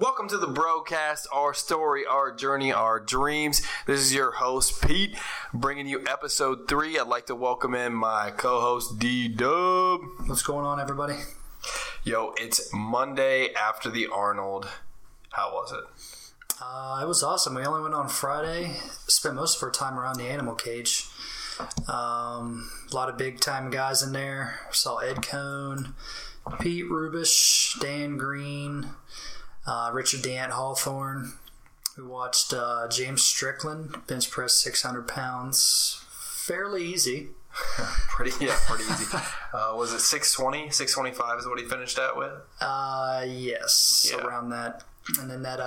Welcome to the BroCast, our story, our journey, our dreams. This is your host, Pete, bringing you episode 3. I'd like to welcome in my co-host, D-Dub. What's going on, everybody? Yo, it's Monday after the Arnold. How was it? It was awesome. We only went on Friday, spent most of our time around the animal cage. A lot of big-time guys in there. Saw Ed Cohn, Pete Rubish, Dan Green, Richard Dant Hawthorne. We watched James Strickland bench press 600 pounds. Fairly easy. Pretty easy. Was it 620? 625 is what he finished at with? Yes, yeah. Around that. And then that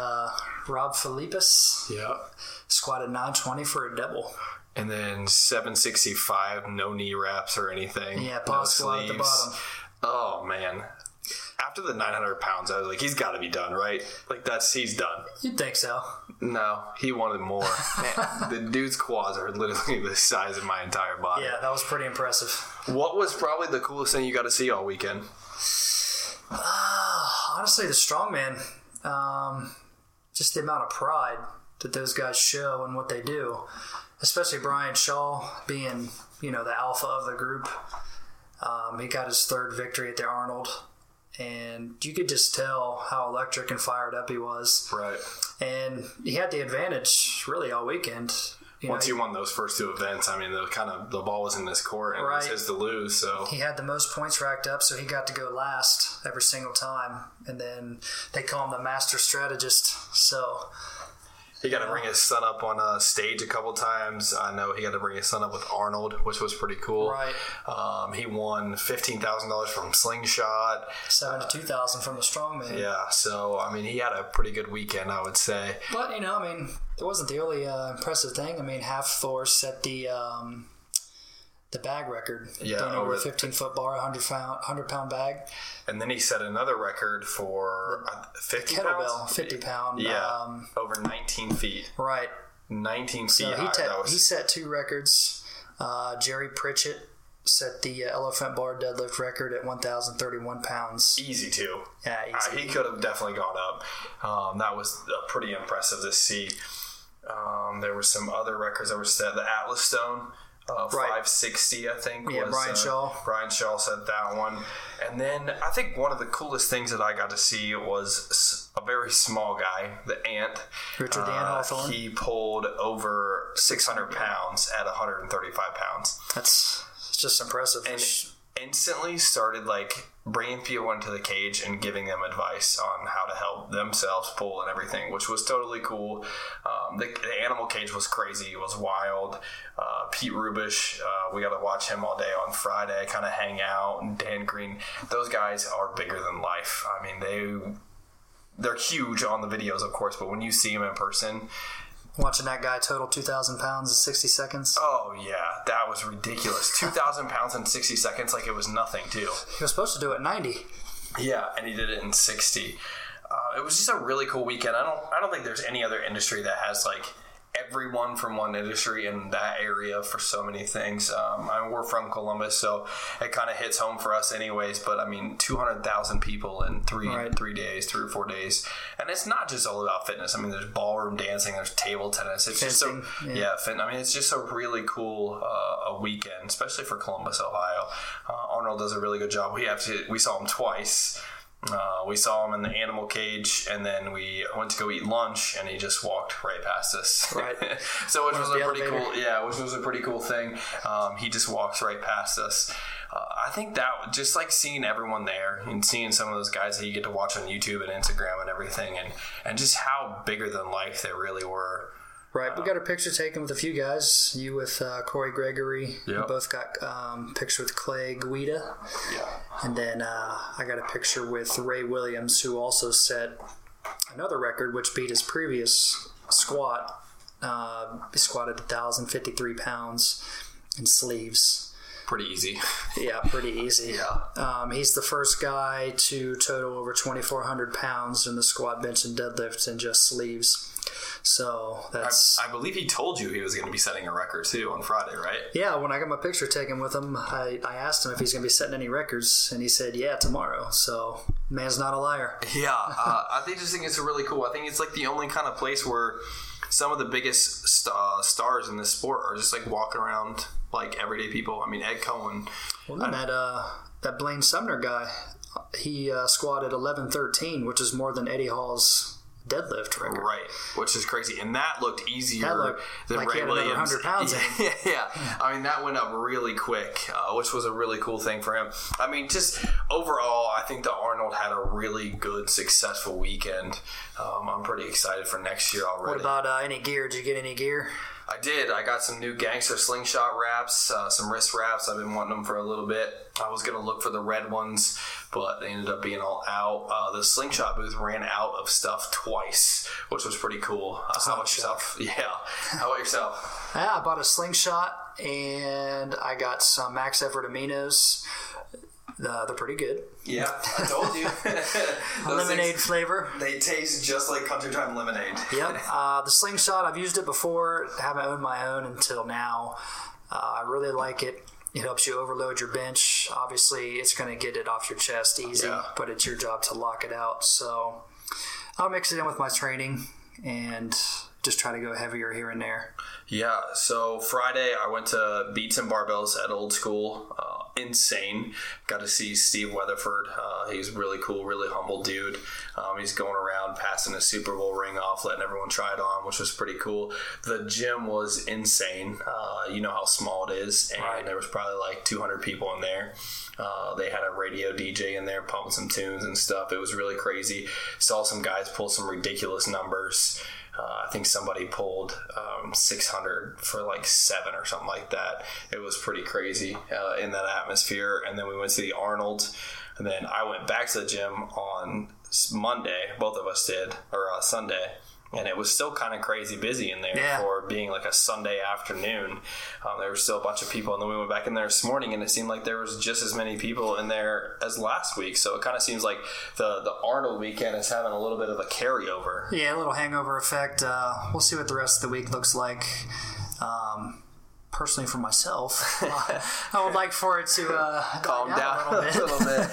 Rob Philippus squatted 920 for a double. And then 765, no knee wraps or anything. Yeah, no squat at the bottom. Oh, man. After the 900 pounds, I was like, he's got to be done, right? Like, he's done. You'd think so. No, he wanted more. Man, the dude's quads are literally the size of my entire body. Yeah, that was pretty impressive. What was probably the coolest thing you got to see all weekend? Honestly, the strongman. Just the amount of pride that those guys show and what they do. Especially Brian Shaw being, the alpha of the group. He got his third victory at the Arnold. And you could just tell how electric and fired up he was. Right. And he had the advantage really all weekend. Once he won those first two events, the ball was in his court and It was his to lose. So he had the most points racked up, so he got to go last every single time. And then they call him the master strategist. So he got to bring his son up on a stage a couple times. I know he got to bring his son up with Arnold, which was pretty cool. Right. He won $15,000 from Slingshot. $7,000 to $2,000 from the strongman. Yeah. So, he had a pretty good weekend, I would say. But, it wasn't the only impressive thing. Hafþór set the bag record. Yeah. Done over a 15-foot bar, 100-pound bag. And then he set another record for 50 kettlebell, 50-pound. Yeah, over 19 feet. Right. 19 feet so high. He set two records. Jerry Pritchett set the elephant bar deadlift record at 1,031 pounds. Easy too. Yeah, easy. He could have definitely gone up. That was pretty impressive to see. There were some other records that were set. The Atlas Stone. 560, I think. Yeah, Brian Shaw said that one. And then I think one of the coolest things that I got to see was a very small guy, the Ant. Richard Dan Hawthorne. He pulled over 600 pounds at 135 pounds. That's just impressive. And instantly started bringing people into the cage and giving them advice on how to help themselves pull and everything, which was totally cool. The animal cage was crazy. It was wild. Pete Rubish, we got to watch him all day on Friday, kind of hang out. And Dan Green, those guys are bigger than life. They're huge on the videos, of course, but when you see them in person. Watching that guy total 2,000 pounds in 60 seconds. Oh, yeah. That was ridiculous. 2,000 pounds in 60 seconds like it was nothing, too. He was supposed to do it in 90. Yeah, and he did it in 60. It was just a really cool weekend. I don't think there's any other industry that has, everyone from one industry in that area for so many things. We're from Columbus, so it kind of hits home for us anyways, but 200,000 people in three or 4 days. And it's not just all about fitness. There's ballroom dancing, there's table tennis. It's fencing, just it's just a really cool a weekend, especially for Columbus, Ohio. Arnold does a really good job. We saw him twice. We saw him in the animal cage, and then we went to go eat lunch, and he just walked right past us. Right. So which was a pretty cool, which was a pretty cool thing. He just walks right past us. I think that just seeing everyone there and seeing some of those guys that you get to watch on YouTube and Instagram and everything, and just how bigger than life they really were. Right. We got a picture taken with a few guys. You with Corey Gregory. Yep. We both got a picture with Clay Guida. Yeah. And then I got a picture with Ray Williams, who also set another record, which beat his previous squat. He squatted 1,053 pounds in sleeves. Pretty easy. Yeah, pretty easy. Yeah. He's the first guy to total over 2,400 pounds in the squat, bench, and deadlift in just sleeves. So that's. I believe he told you he was going to be setting a record too on Friday, right? Yeah, when I got my picture taken with him, I asked him if he's going to be setting any records, and he said, "Yeah, tomorrow." So man's not a liar. Yeah, I just think it's really cool. I think it's like the only kind of place where some of the biggest stars in this sport are just like walking around like everyday people. I mean, Ed Cohn. Well, then that Blaine Sumner guy, he squatted 1113, which is more than Eddie Hall's deadlift record, right? Which is crazy, and that looked easier than like Ray Williams. 100 pounds. Yeah. I mean, that went up really quick, which was a really cool thing for him. I mean, just overall, I think that Arnold had a really good, successful weekend. I'm pretty excited for next year already. What about any gear? Did you get any gear? I did. I got some new Gangster Slingshot wraps, some wrist wraps. I've been wanting them for a little bit. I was going to look for the red ones, but they ended up being all out. The Slingshot booth ran out of stuff twice, which was pretty cool. How about yourself? Yeah. How about yourself? Yeah, I bought a Slingshot, and I got some Max Effort Aminos. They're pretty good. Yeah, I told you. Lemonade things, flavor. They taste just like Country Time lemonade. Yep. The Slingshot, I've used it before. I haven't owned my own until now. I really like it. It helps you overload your bench. Obviously, it's going to get it off your chest easy, but it's your job to lock it out. So I'll mix it in with my training and just try to go heavier here and there. Yeah, so Friday I went to Beats and Barbells at Old School. Insane. Got to see Steve Weatherford. He's really cool, really humble dude. He's going around passing a Super Bowl ring off, letting everyone try it on, which was pretty cool. The gym was insane. You know how small it is, and there was probably like 200 people in there. They had a radio DJ in there pumping some tunes and stuff. It was really crazy. Saw some guys pull some ridiculous numbers. I think somebody pulled 600 for like 7 or something like that. It was pretty crazy in that atmosphere. And then we went to the Arnold. And then I went back to the gym on Monday. Both of us did, or Sunday. And it was still kind of crazy busy in there for being like a Sunday afternoon. There was still a bunch of people. And then we went back in there this morning, and it seemed like there was just as many people in there as last week. So it kind of seems like the Arnold weekend is having a little bit of a carryover. Yeah, a little hangover effect. We'll see what the rest of the week looks like. Personally, for myself, I would like for it to calm down a little bit.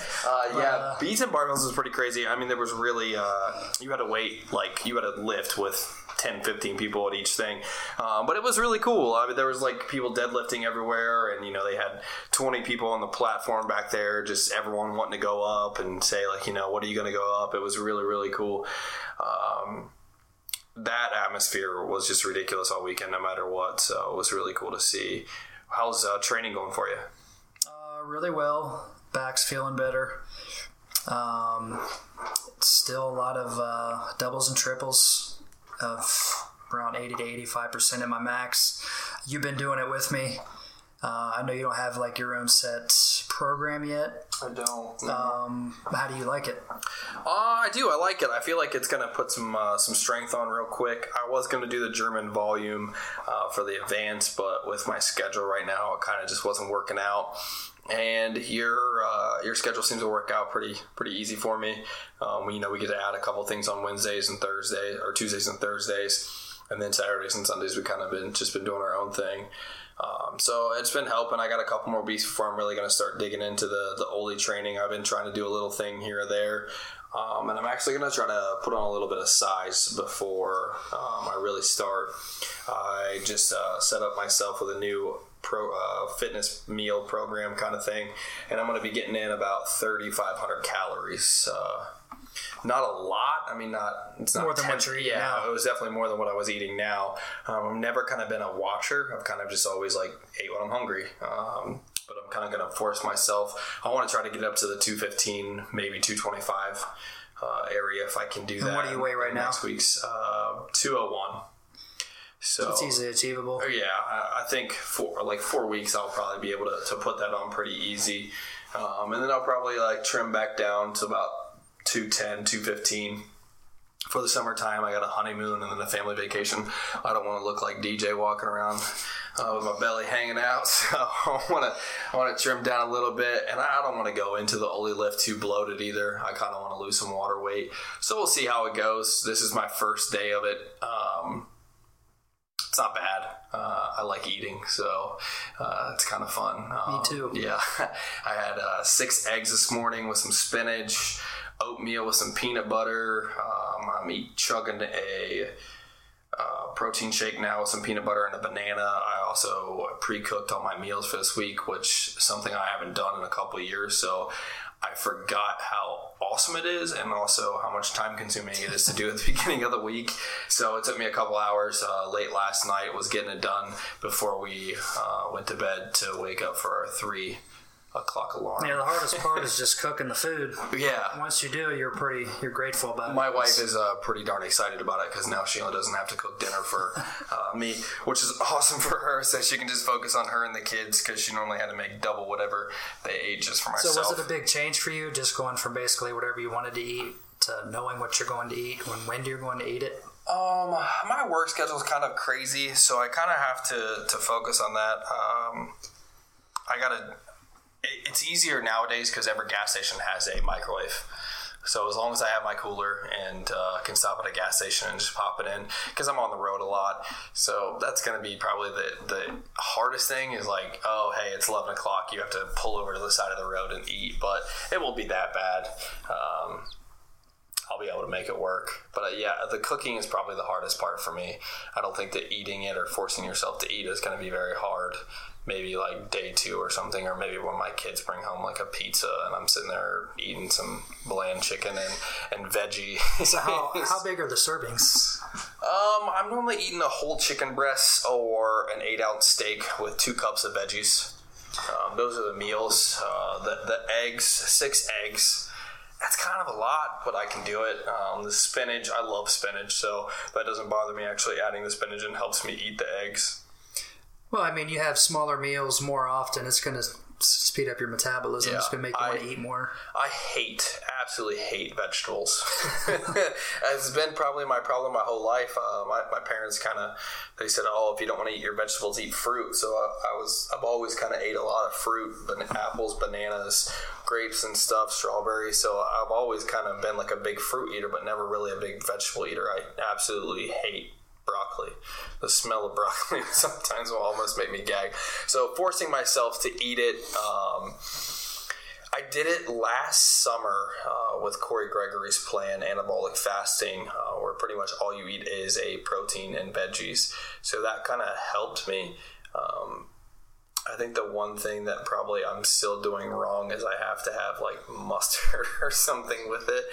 Beats and Barbells was pretty crazy. I mean, there was really you had to lift with 10-15 people at each thing, but it was really cool. I mean, there was like people deadlifting everywhere, and they had 20 people on the platform back there, just everyone wanting to go up and say like, what are you going to go up? It was really, really cool. That atmosphere was just ridiculous all weekend, no matter what. So it was really cool to see. How's training going for you? Really well. Back's feeling better. Still a lot of doubles and triples of around 80 to 85% in my max. You've been doing it with me. I know you don't have like your own set program yet. I don't. How do you like it? I do. I like it. I feel like it's going to put some strength on real quick. I was going to do the German volume for the advance, but with my schedule right now, it kind of just wasn't working out. And your schedule seems to work out pretty easy for me. We get to add a couple things on Tuesdays and Thursdays, and then Saturdays and Sundays we kind of been doing our own thing. So it's been helping. I got a couple more weeks before I'm really going to start digging into the Oli training. I've been trying to do a little thing here or there. And I'm actually going to try to put on a little bit of size before I really start. I just set up myself with a new fitness meal program kind of thing. And I'm going to be getting in about 3,500 calories. Not a lot. I mean, it's not more than what you're eating now. It was definitely more than what I was eating now. I've never kind of been a watcher. I've kind of just always like ate when I'm hungry. But I'm kind of going to force myself. I want to try to get up to the 215, maybe 225 area if I can do that. And what do you weigh right now? Next week's 201. So it's easily achievable. Yeah, I think for like 4 weeks I'll probably be able to put that on pretty easy. And then I'll probably like trim back down to about 210, 215 for the summertime, I got a honeymoon and then a family vacation. I don't want to look like DJ walking around with my belly hanging out. So I want to trim down a little bit, and I don't want to go into the only lift too bloated either. I kind of want to lose some water weight. So we'll see how it goes. This is my first day of it. It's not bad. I like eating, so it's kind of fun. Me too. Yeah. I had 6 eggs this morning with some spinach, oatmeal with some peanut butter. I'm chugging a protein shake now with some peanut butter and a banana. I also pre-cooked all my meals for this week, which is something I haven't done in a couple of years, so I forgot how awesome it is and also how much time consuming it is to do at the beginning of the week. So it took me a couple hours late last night, was getting it done before we went to bed to wake up for our 3 o'clock alarm. Yeah, the hardest part is just cooking the food. Yeah. Once you do, you're grateful about it. My wife is pretty darn excited about it because now she only doesn't have to cook dinner for me, which is awesome for her, so she can just focus on her and the kids because she normally had to make double whatever they ate just for myself. So was it a big change for you, just going from basically whatever you wanted to eat to knowing what you're going to eat, when you're going to eat it? My work schedule is kind of crazy, so I kind of have to focus on that. It's easier nowadays because every gas station has a microwave. So as long as I have my cooler and can stop at a gas station and just pop it in, because I'm on the road a lot. So that's going to be probably the hardest thing is like, oh, hey, it's 11 o'clock. You have to pull over to the side of the road and eat, but it won't be that bad. I'll be able to make it work. But yeah, the cooking is probably the hardest part for me. I don't think that eating it or forcing yourself to eat is going to be very hard. Maybe like day 2 or something, or maybe when my kids bring home like a pizza and I'm sitting there eating some bland chicken and veggie. So how big are the servings? I'm normally eating a whole chicken breast or an 8-ounce steak with 2 cups of veggies. Those are the meals. The eggs, 6 eggs. That's kind of a lot, but I can do it. The spinach, I love spinach, so that doesn't bother me actually adding the spinach and helps me eat the eggs. Well, I mean, you have smaller meals more often. It's going to speed up your metabolism. Yeah, it's going to make you want to eat more. I absolutely hate vegetables. It's been probably my problem my whole life. My parents they said, oh, if you don't want to eat your vegetables, eat fruit. So I've always kind of ate a lot of fruit, apples, bananas, grapes and stuff, strawberries. So I've always kind of been like a big fruit eater, but never really a big vegetable eater. I absolutely hate broccoli. The smell of broccoli sometimes will almost make me gag. So forcing myself to eat it. I did it last summer with Corey Gregory's plan, anabolic fasting, where pretty much all you eat is a protein and veggies. So that kind of helped me. I think the one thing that probably I'm still doing wrong is I have to have like mustard or something with it.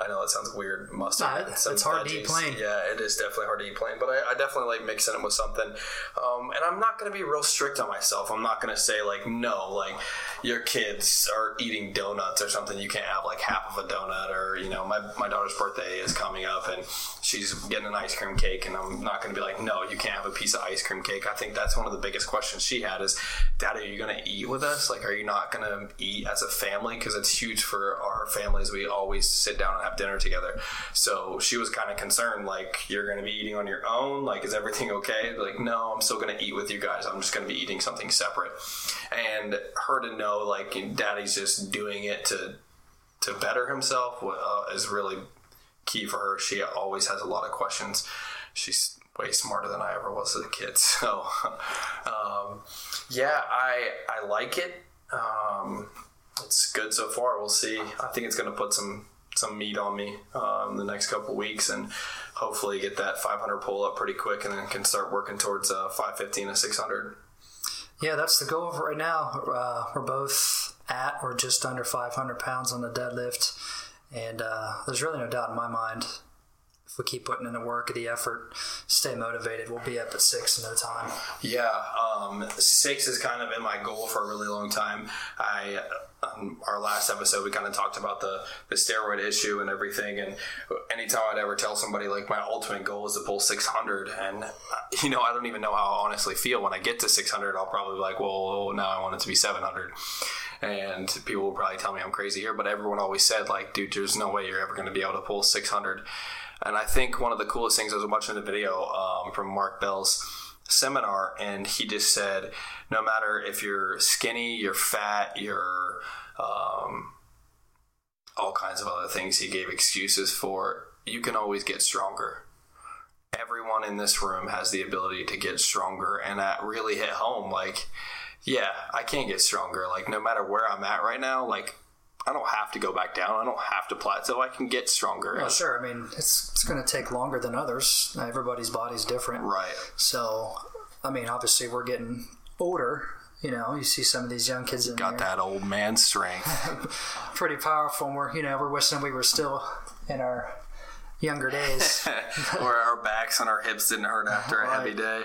I know that sounds weird. Mustard. No, it's hard to eat plain. Yeah, it is definitely hard to eat plain. But I definitely like mixing it with something. And I'm not going to be real strict on myself. I'm not going to say like, no, like your kids are eating donuts or something. You can't have like half of a donut, or, you know, my daughter's birthday is coming up and she's getting an ice cream cake. And I'm not going to be like, no, you can't have a piece of ice cream cake. I think that's one of the biggest questions she had is, Dad, are you going to eat with us? Like, are you not going to eat as a family? Because it's huge for our families. We always sit down and have dinner together. So she was kind of concerned, like, you're going to be eating on your own? Like, is everything okay? Like, no, I'm still going to eat with you guys. I'm just going to be eating something separate. And her to know, like, Daddy's just doing it to better himself is really key for her. She always has a lot of questions. She's way smarter than I ever was as a kid. So, yeah, I like it. It's good so far. We'll see. I think it's going to put some meat on me the next couple weeks, and hopefully get that 500 pull up pretty quick, and then can start working towards 550 and a 600. Yeah, that's the goal right now. We're both at or just under 500 pounds on the deadlift, and there's really no doubt in my mind, if we keep putting in the work, the effort, stay motivated, we'll be up at 6 in no time. Yeah, 6 is kind of been my goal for a really long time. I our last episode, we kind of talked about the steroid issue and everything. And anytime I'd ever tell somebody, like, my ultimate goal is to pull 600, and you know, I don't even know how I honestly feel when I get to 600. I'll probably be like, well, now I want it to be 700, and people will probably tell me I'm crazy here. But everyone always said, like, dude, there's no way you're ever going to be able to pull 600. And I think one of the coolest things, I was watching the video from Mark Bell's seminar, and he just said, no matter if you're skinny, you're fat, you're all kinds of other things he gave excuses for, you can always get stronger. Everyone in this room has the ability to get stronger, and that really hit home. Like, yeah, I can get stronger. Like, no matter where I'm at right now, like, I don't have to go back down. I don't have to plateau. I can get stronger. Well, sure. I mean, it's going to take longer than others. Everybody's body's different. Right. So, I mean, obviously we're getting older. You know, you see some of these young kids in there. Got that old man strength. Pretty powerful. And we're wishing we were still in our younger days. Or our backs and our hips didn't hurt after a heavy day.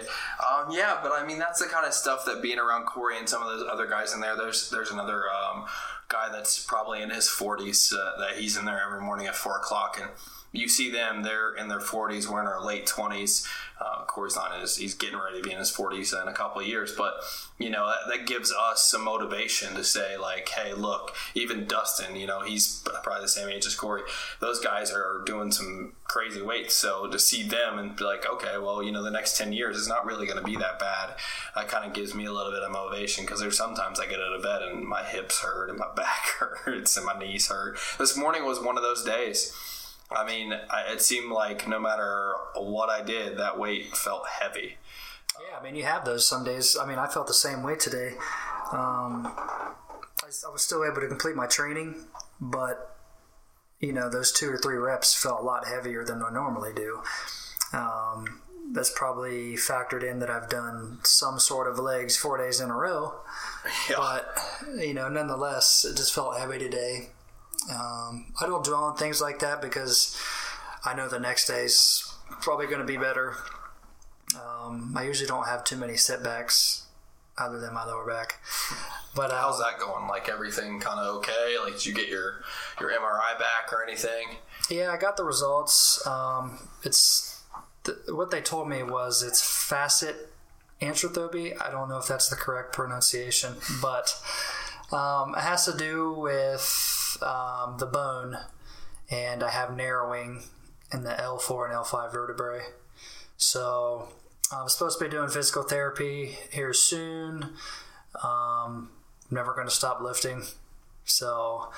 Yeah, but I mean, that's the kind of stuff that being around Corey and some of those other guys in there, there's another guy that's probably in his 40s that he's in there every morning at 4 o'clock, and you see them, they're in their 40s, we're in our late 20s. Corey's not in his, he's getting ready to be in his 40s in a couple of years, but you know, that gives us some motivation to say, like, hey, look, even Dustin, you know, he's probably the same age as Corey. Those guys are doing some crazy weights, so to see them and be like, okay, well, you know, the next 10 years is not really going to be that bad, that kind of gives me a little bit of motivation, because there's sometimes I get out of bed and my hips hurt and my back hurts and my knees hurt. This morning was one of those days. I mean, it seemed like no matter what I did, that weight felt heavy. Yeah, I mean, you have those some days. I mean, I felt the same way today. I was still able to complete my training, but, you know, those 2 or 3 reps felt a lot heavier than I normally do. That's probably factored in that I've done some sort of legs 4 days in a row. Yeah. But, you know, nonetheless, it just felt heavy today. I don't dwell on things like that because I know the next day's probably going to be better. I usually don't have too many setbacks other than my lower back. But how's that going? Like, everything kind of okay? Like, did you get your MRI back or anything? Yeah, I got the results. What they told me was it's facet arthropathy. I don't know if that's the correct pronunciation, but it has to do with the bone, and I have narrowing in the L4 and L5 vertebrae. So I'm supposed to be doing physical therapy here soon. I'm never going to stop lifting. So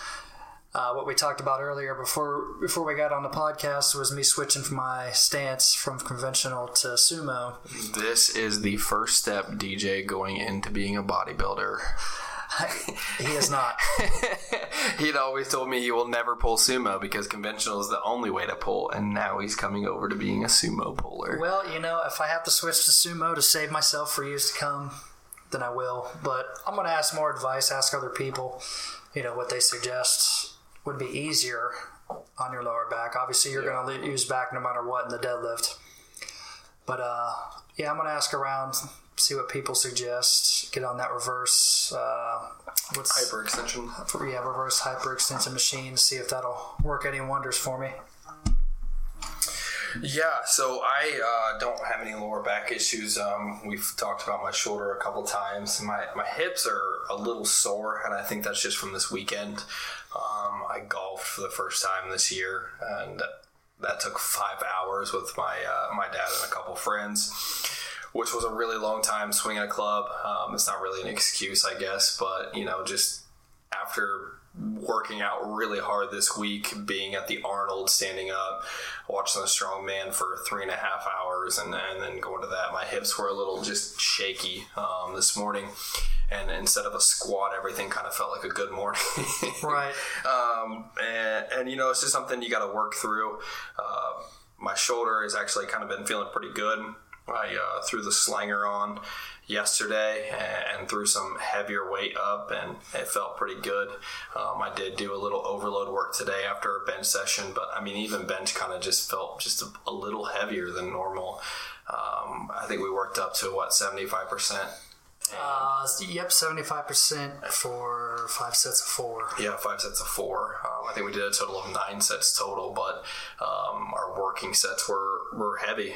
what we talked about earlier before we got on the podcast was me switching from my stance from conventional to sumo. This is the first step, DJ, going into being a bodybuilder. He is not. He'd always told me he will never pull sumo because conventional is the only way to pull, and now he's coming over to being a sumo puller. Well, you know, if I have to switch to sumo to save myself for years to come, then I will. But I'm going to ask more advice, ask other people, you know, what they suggest would be easier on your lower back. Obviously, you're going to use back no matter what in the deadlift. But, yeah, I'm going to ask around, see what people suggest, get on that reverse hyperextension. Yeah, reverse hyperextension machine, see if that'll work any wonders for me. Yeah, so I don't have any lower back issues. We've talked about my shoulder a couple times. My hips are a little sore, and I think that's just from this weekend. I golfed for the first time this year, and that took 5 hours with my my dad and a couple friends, which was a really long time swinging a club. It's not really an excuse, I guess, but, you know, just after working out really hard this week, being at the Arnold, standing up, watching the strongman for 3.5 hours, and then going to that, my hips were a little just shaky this morning. And instead of a squat, everything kind of felt like a good morning. Right. And, you know, it's just something you got to work through. My shoulder has actually kind of been feeling pretty good. I threw the Slanger on yesterday and threw some heavier weight up, and it felt pretty good. I did do a little overload work today after a bench session, but I mean, even bench kind of just felt just a little heavier than normal. I think we worked up to 75% Yep, 75% for 5 sets of 4. Yeah, 5 sets of 4. I think we did a total of 9 sets total, but our working sets were heavy.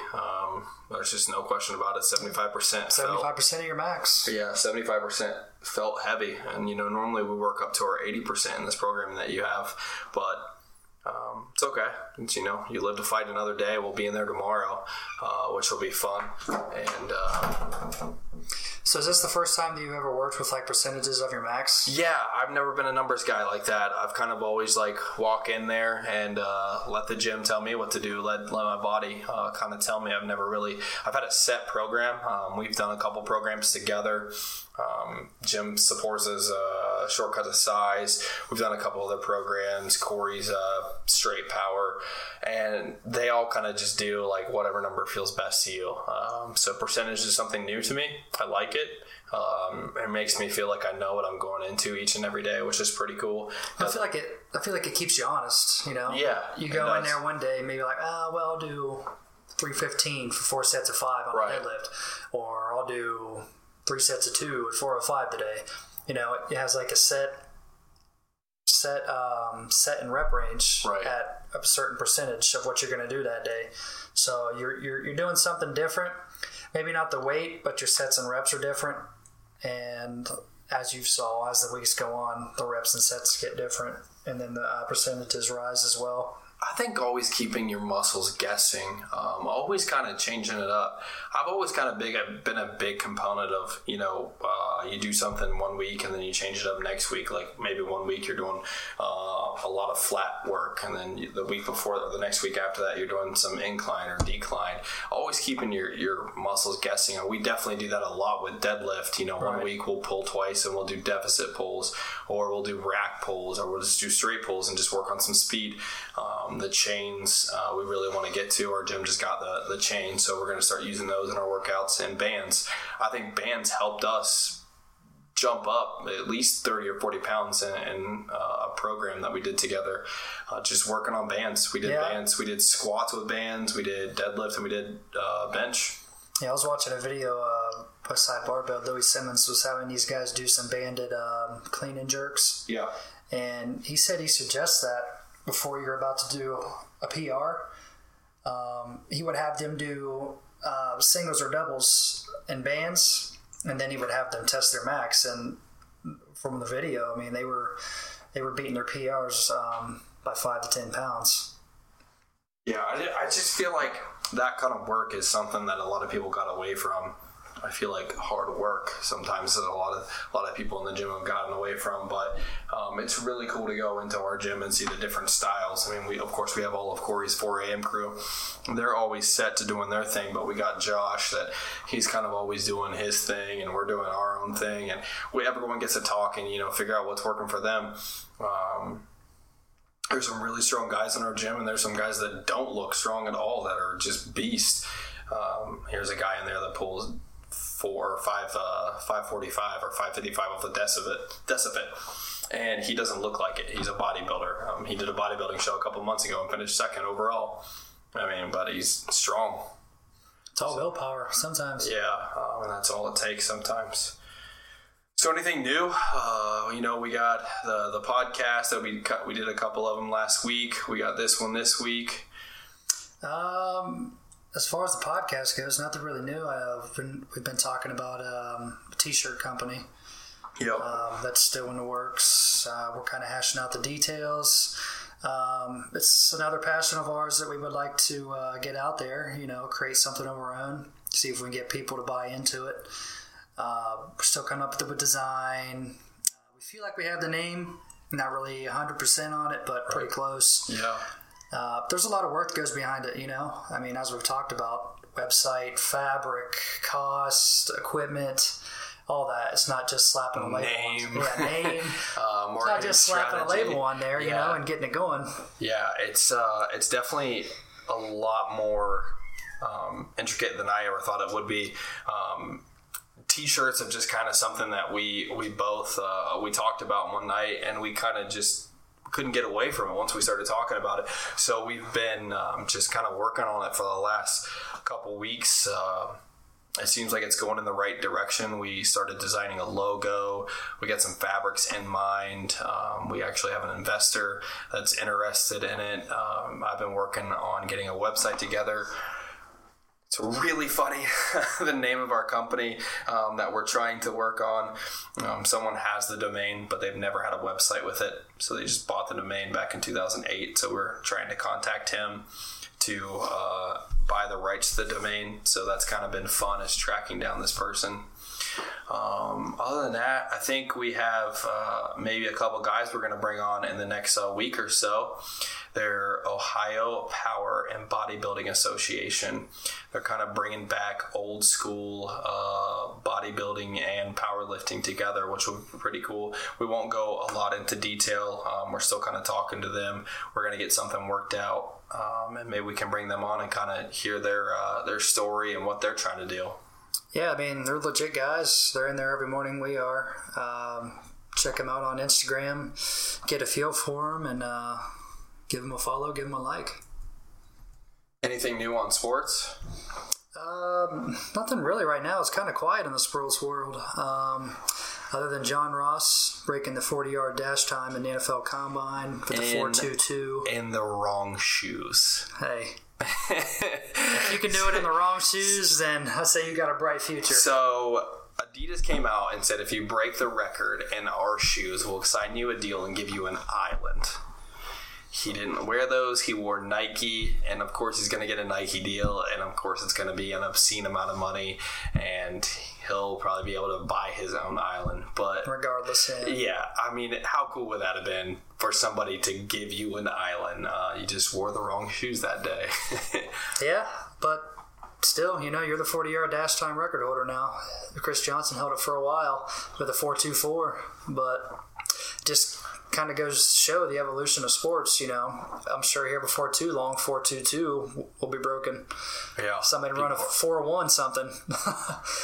There's just no question about it. 75% of your max. Yeah, 75% felt heavy, and normally we work up to our 80% in this program that you have, but. It's okay. It's, you live to fight another day. We'll be in there tomorrow, which will be fun. And so is this the first time that you've ever worked with percentages of your max? Yeah, I've never been a numbers guy like that. I've kind of always walk in there and let the gym tell me what to do. Let my body kind of tell me. I've had a set program. We've done a couple programs together. Jim supports us, Shortcut to Size. We've done a couple other programs. Corey's Straight Power, and they all kind of just do whatever number feels best to you. So percentage is something new to me. I like it. It makes me feel like I know what I'm going into each and every day, which is pretty cool. I feel like it keeps you honest. Yeah, you go in there one day, maybe I'll do 315 for 4 sets of 5 on a deadlift, or I'll do 3 sets of 2 at 405 today. It has a set and rep range at a certain percentage of what you're going to do that day. So you're doing something different. Maybe not the weight, but your sets and reps are different. And as you saw, as the weeks go on, the reps and sets get different, and then the percentages rise as well. I think always keeping your muscles guessing, always kind of changing it up. I've always kind of been a big component of, you do something one week and then you change it up next week. Maybe one week you're doing a lot of flat work, and then the week before or the next week after that you're doing some incline or decline. Always keeping your muscles guessing. And we definitely do that a lot with deadlift. One week we'll pull twice and we'll do deficit pulls, or we'll do rack pulls, or we'll just do straight pulls and just work on some speed. The chains we really want to get to. Our gym just got the chain, so we're going to start using those in our workouts. And bands, I think bands helped us jump up at least 30 or 40 pounds in a program that we did together, just working on bands. We did bands, we did squats with bands, we did deadlift, and we did bench. Yeah, I was watching a video Westside Barbell. Louis Simmons was having these guys do some banded clean and jerks. Yeah, and he said he suggests that before you're about to do a PR, he would have them do singles or doubles and bands, and then he would have them test their max. And from the video, they were beating their PRs by 5 to 10 pounds. Yeah, I just feel like that kind of work is something that a lot of people got away from. I feel like hard work sometimes that a lot of people in the gym have gotten away from, but it's really cool to go into our gym and see the different styles. We have all of Corey's 4 a.m. crew. They're always set to doing their thing, but we got Josh that he's kind of always doing his thing, and we're doing our own thing, and everyone gets to talk and figure out what's working for them. There's some really strong guys in our gym, and there's some guys that don't look strong at all that are just beasts. Here's a guy in there that pulls 545 or 555 off the decibit, and he doesn't look like it. He's a bodybuilder. He did a bodybuilding show a couple months ago and finished 2nd overall. But he's strong. It's all willpower sometimes. Yeah, and that's all it takes sometimes. So anything new? We got the podcast that we did a couple of them last week. We got this one this week. As far as the podcast goes, nothing really new. We've been talking about a t-shirt company. Yep. That's still in the works. We're kind of hashing out the details. It's another passion of ours that we would like to get out there, create something of our own, see if we can get people to buy into it. We're still coming up with design. We feel like we have the name. Not really 100% on it, but pretty close. Yeah. There's a lot of work that goes behind it, as we've talked about, website, fabric, cost, equipment, all that. It's not just slapping a label name. It's not just slapping a label on there, and getting it going. Yeah, it's definitely a lot more intricate than I ever thought it would be. T-shirts are just kind of something that we both we talked about one night, and we kind of just couldn't get away from it once we started talking about it. So we've been just kind of working on it for the last couple weeks. It seems like it's going in the right direction. We started designing a logo. We got some fabrics in mind. We actually have an investor that's interested in it. I've been working on getting a website together. It's really funny, the name of our company that we're trying to work on. Someone has the domain, but they've never had a website with it. So they just bought the domain back in 2008. So we're trying to contact him to buy the rights to the domain. So that's kind of been fun, is tracking down this person. Other than that, I think we have maybe a couple guys we're going to bring on in the next week or so. They're Ohio Power and Bodybuilding Association. They're kind of bringing back old school bodybuilding and powerlifting together, which will be pretty cool. We won't go a lot into detail. We're still kind of talking to them. We're going to get something worked out, and maybe we can bring them on and kind of hear their story and what they're trying to do. Yeah, I mean, they're legit guys. They're in there every morning. We are. Check them out on Instagram. Get a feel for them and give them a follow, give them a like. Anything new on sports? Nothing really right now. It's kind of quiet in the sports world. Other than John Ross breaking the 40-yard dash time in the NFL Combine for the 4.22. In the wrong shoes. Hey. If you can do it in the wrong shoes, then I say you got a bright future. So Adidas came out and said, if you break the record in our shoes, we'll sign you a deal and give you an island. He didn't wear those. He wore Nike, and of course he's going to get a Nike deal, and of course it's going to be an obscene amount of money, and he'll probably be able to buy his own island. But regardless, yeah, I mean, how cool would that have been for somebody to give you an island? You just wore the wrong shoes that day. Yeah, but still, you know, you're the 40-yard dash time record holder now. Chris Johnson held it for a while with a 4.24, but just kind of goes to show the evolution of sports, you know. I'm sure here before too long, 4.22 will be broken. Yeah. Somebody run a 4.1 something.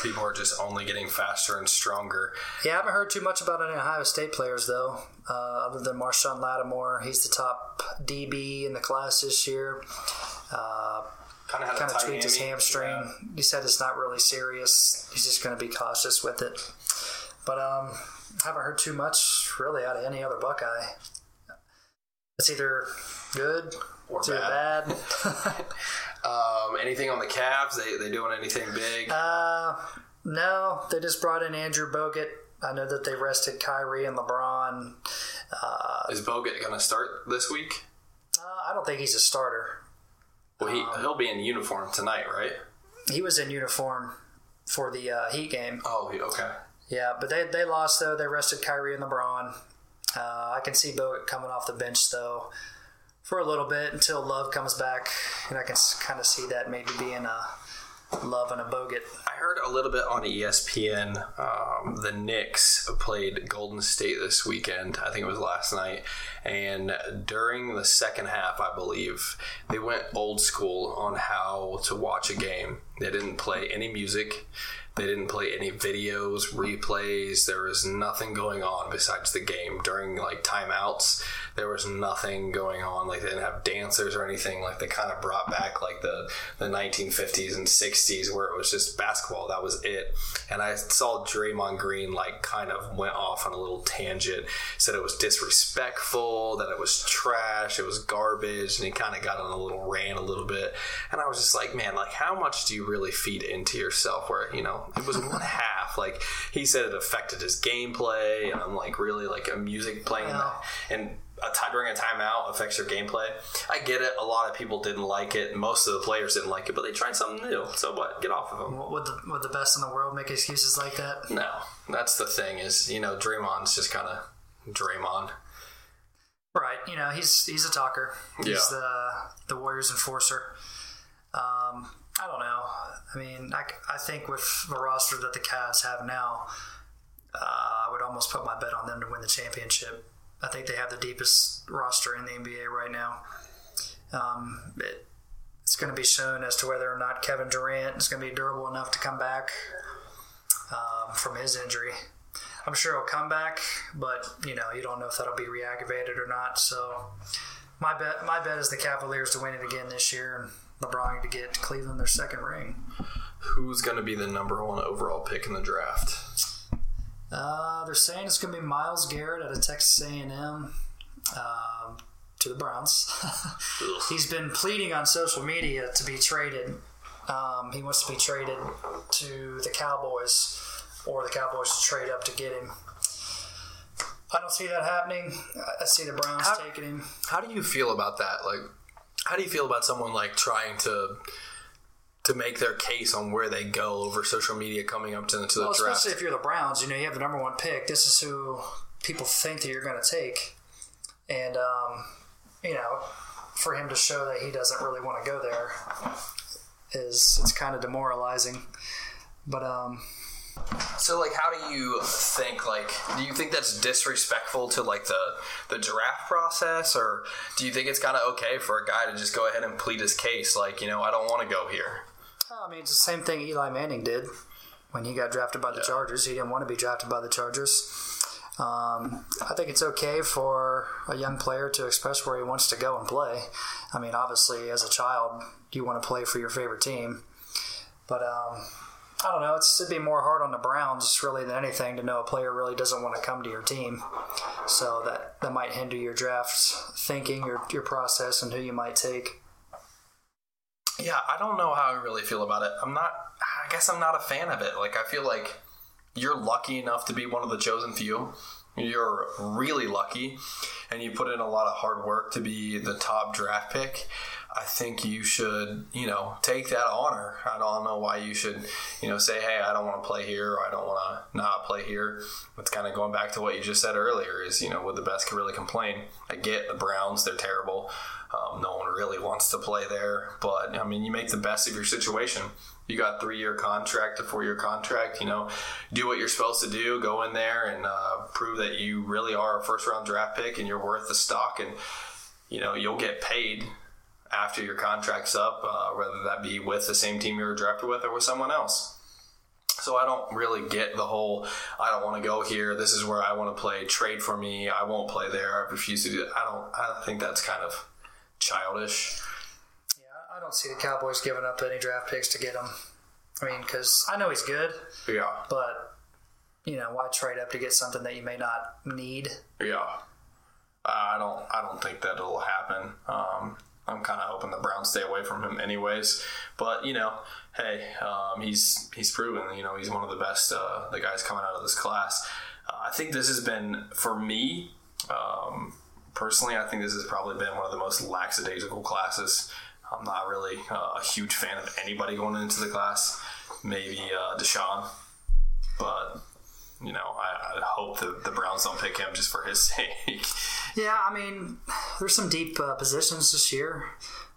People are just only getting faster and stronger. Yeah, I haven't heard too much about any Ohio State players, though, other than Marshawn Lattimore. He's the top DB in the class this year. Kind of tweaked his hamstring. Yeah. He said it's not really serious. He's just going to be cautious with it. But haven't heard too much really out of any other Buckeye. It's either good or bad. Anything on the Cavs? They doing anything big? No, they just brought in Andrew Bogut. I know that they rested Kyrie and LeBron. Is Bogut going to start this week? I don't think he's a starter. Well, he'll be in uniform tonight, right? He was in uniform for the Heat game. Oh, okay. Yeah, but they lost, though. They rested Kyrie and LeBron. I can see Bogut coming off the bench, though, for a little bit until Love comes back. And I can kind of see that maybe being a Love and a Bogut. I heard a little bit on ESPN. The Knicks played Golden State this weekend. I think it was last night. And during the second half, I believe, they went old school on how to watch a game. They didn't play any music. They didn't play any videos, replays. There was nothing going on besides the game. During, like, timeouts, there was nothing going on. Like, they didn't have dancers or anything. Like, they kind of brought back, like, the 1950s and 60s where it was just basketball. That was it. And I saw Draymond Green, like, kind of went off on a little tangent, said it was disrespectful, that it was trash, it was garbage, and he kind of got on a little rant a little bit. And I was just like, man, like, how much do you really feed into yourself where, you know, it was one half. Like, he said it affected his gameplay, and I'm like, really? Like, a music playing during a timeout affects your gameplay? I get it. A lot of people didn't like it. Most of the players didn't like it, but they tried something new. So what? Get off of them. Would the best in the world make excuses like that? No. That's the thing is, you know, Draymond's just kind of Draymond. Right. You know, he's a talker. He's the Warriors enforcer. I don't know. I mean, I think with the roster that the Cavs have now, I would almost put my bet on them to win the championship. I think they have the deepest roster in the NBA right now. It's going to be shown as to whether or not Kevin Durant is going to be durable enough to come back from his injury. I'm sure he'll come back, but, you know, you don't know if that'll be reactivated or not. So my bet is the Cavaliers to win it again this year and LeBron to get Cleveland their second ring. who's going to be the number 1 overall pick in the draft? They're saying it's going to be Myles Garrett out of Texas A&M to the Browns. He's been pleading on social media to be traded. He wants to be traded to the Cowboys, or the Cowboys to trade up to get him. I don't see that happening. I see the Browns taking him. How do you feel about that? Like, how do you feel about someone like trying to make their case on where they go over social media coming up to the draft? Especially if you're the Browns, you know, you have the number 1 pick. This is who people think that you're going to take. And, you know, for him to show that he doesn't really want to go there it's kind of demoralizing. But, so, like, how do you think, like, do you think that's disrespectful to, like, the draft process, or do you think it's kind of okay for a guy to just go ahead and plead his case, like, you know, I don't want to go here? I mean, it's the same thing Eli Manning did when he got drafted by the Chargers. He didn't want to be drafted by the Chargers. I think it's okay for a young player to express where he wants to go and play. I mean, obviously, as a child, you want to play for your favorite team, but, I don't know. It'd be more hard on the Browns, really, than anything, to know a player really doesn't want to come to your team. So that might hinder your draft thinking, your process, and who you might take. Yeah, I don't know how I really feel about it. I guess I'm not a fan of it. Like, I feel like you're lucky enough to be one of the chosen few. You're really lucky, and you put in a lot of hard work to be the top draft pick. I think you should, you know, take that honor. I don't know why you should, you know, say, hey, I don't want to play here, or I don't want to not play here. It's kind of going back to what you just said earlier is, you know, would the best really complain? I get the Browns, they're terrible. No one really wants to play there. But, I mean, you make the best of your situation. You got 3-year contract to 4-year contract, you know, do what you're supposed to do, go in there and prove that you really are a first-round draft pick and you're worth the stock, and, you know, you'll get paid after your contract's up, whether that be with the same team you were drafted with or with someone else. So I don't really get the whole, I don't want to go here, this is where I want to play, trade for me, I won't play there, I refuse to do that. I think that's kind of childish. Yeah, I don't see the Cowboys giving up any draft picks to get him. I mean, because I know he's good. Yeah. But, you know, why trade up to get something that you may not need? Yeah. I don't think that'll happen. I'm kind of hoping the Browns stay away from him anyways. But, you know, hey, he's proven, you know, he's one of the best, the guys coming out of this class. I think this has been, for me, personally, I think this has probably been one of the most lackadaisical classes. I'm not really a huge fan of anybody going into the class, maybe Deshaun. But, you know, I hope the Browns don't pick him just for his sake. Yeah, I mean, there's some deep positions this year.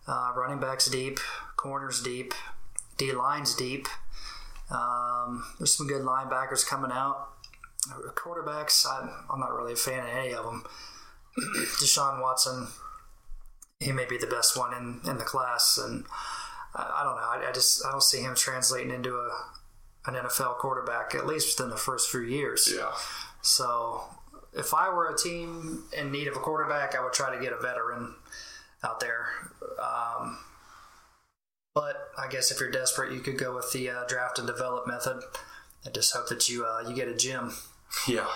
Running back's deep, corner's deep, D-line's deep. There's some good linebackers coming out. Quarterbacks, I'm not really a fan of any of them. Deshaun Watson, he may be the best one in the class. And I don't know. I don't see him translating into an NFL quarterback, at least within the first few years. Yeah. So if I were a team in need of a quarterback, I would try to get a veteran out there. But I guess if you're desperate, you could go with the draft and develop method. I just hope that you get a gym. Yeah.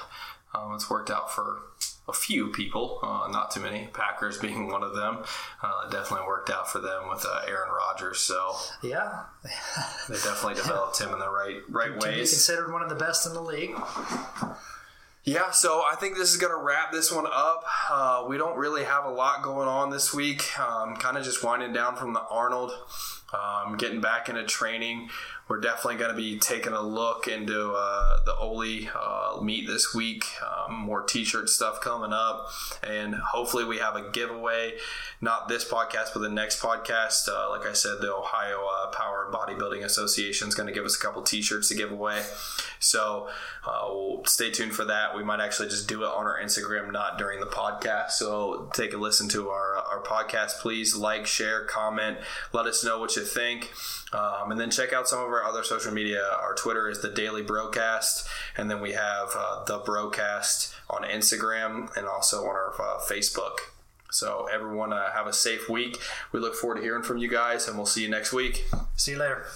It's worked out for a few people, not too many, Packers being one of them. Definitely worked out for them with Aaron Rodgers. So yeah, they definitely developed him in the right ways. He's considered one of the best in the league. Yeah, so I think this is going to wrap this one up. We don't really have a lot going on this week. Kind of just winding down from the Arnold, getting back into training. We're definitely going to be taking a look into the Ole meet this week. More t-shirt stuff coming up. And hopefully we have a giveaway. Not this podcast, but the next podcast. Like I said, the Ohio Power and Bodybuilding Association is going to give us a couple t-shirts to give away. So we'll stay tuned for that. We might actually just do it on our Instagram, not during the podcast. So take a listen to our podcast. Please like, share, comment. Let us know what you think. And then check out some of our other social media. Our Twitter is The Daily BroCast. And then we have The BroCast on Instagram and also on our Facebook. So everyone have a safe week. We look forward to hearing from you guys, and we'll see you next week. See you later.